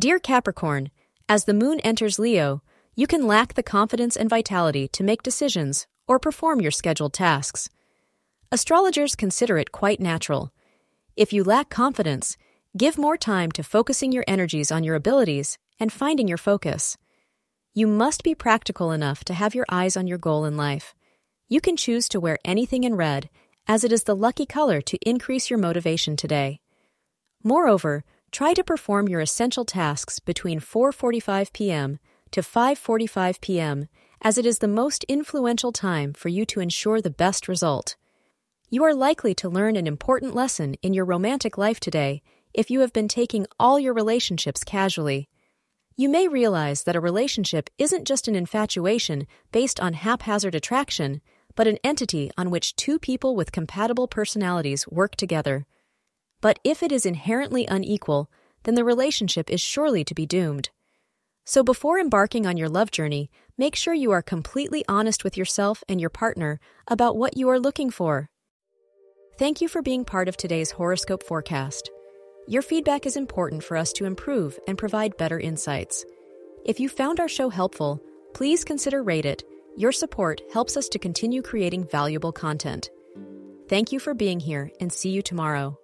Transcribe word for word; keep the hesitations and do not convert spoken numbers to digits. Dear Capricorn, as the moon enters Leo, you can lack the confidence and vitality to make decisions or perform your scheduled tasks. Astrologers consider it quite natural. If you lack confidence, give more time to focusing your energies on your abilities and finding your focus. You must be practical enough to have your eyes on your goal in life. You can choose to wear anything in red, as it is the lucky color to increase your motivation today. Moreover, try to perform your essential tasks between four forty-five p m to five forty-five p m, as it is the most influential time for you to ensure the best result. You are likely to learn an important lesson in your romantic life today if you have been taking all your relationships casually. You may realize that a relationship isn't just an infatuation based on haphazard attraction, but an entity on which two people with compatible personalities work together. But if it is inherently unequal, then the relationship is surely to be doomed. So before embarking on your love journey, make sure you are completely honest with yourself and your partner about what you are looking for. Thank you for being part of today's horoscope forecast. Your feedback is important for us to improve and provide better insights. If you found our show helpful, please consider rate it. Your support helps us to continue creating valuable content. Thank you for being here, and see you tomorrow.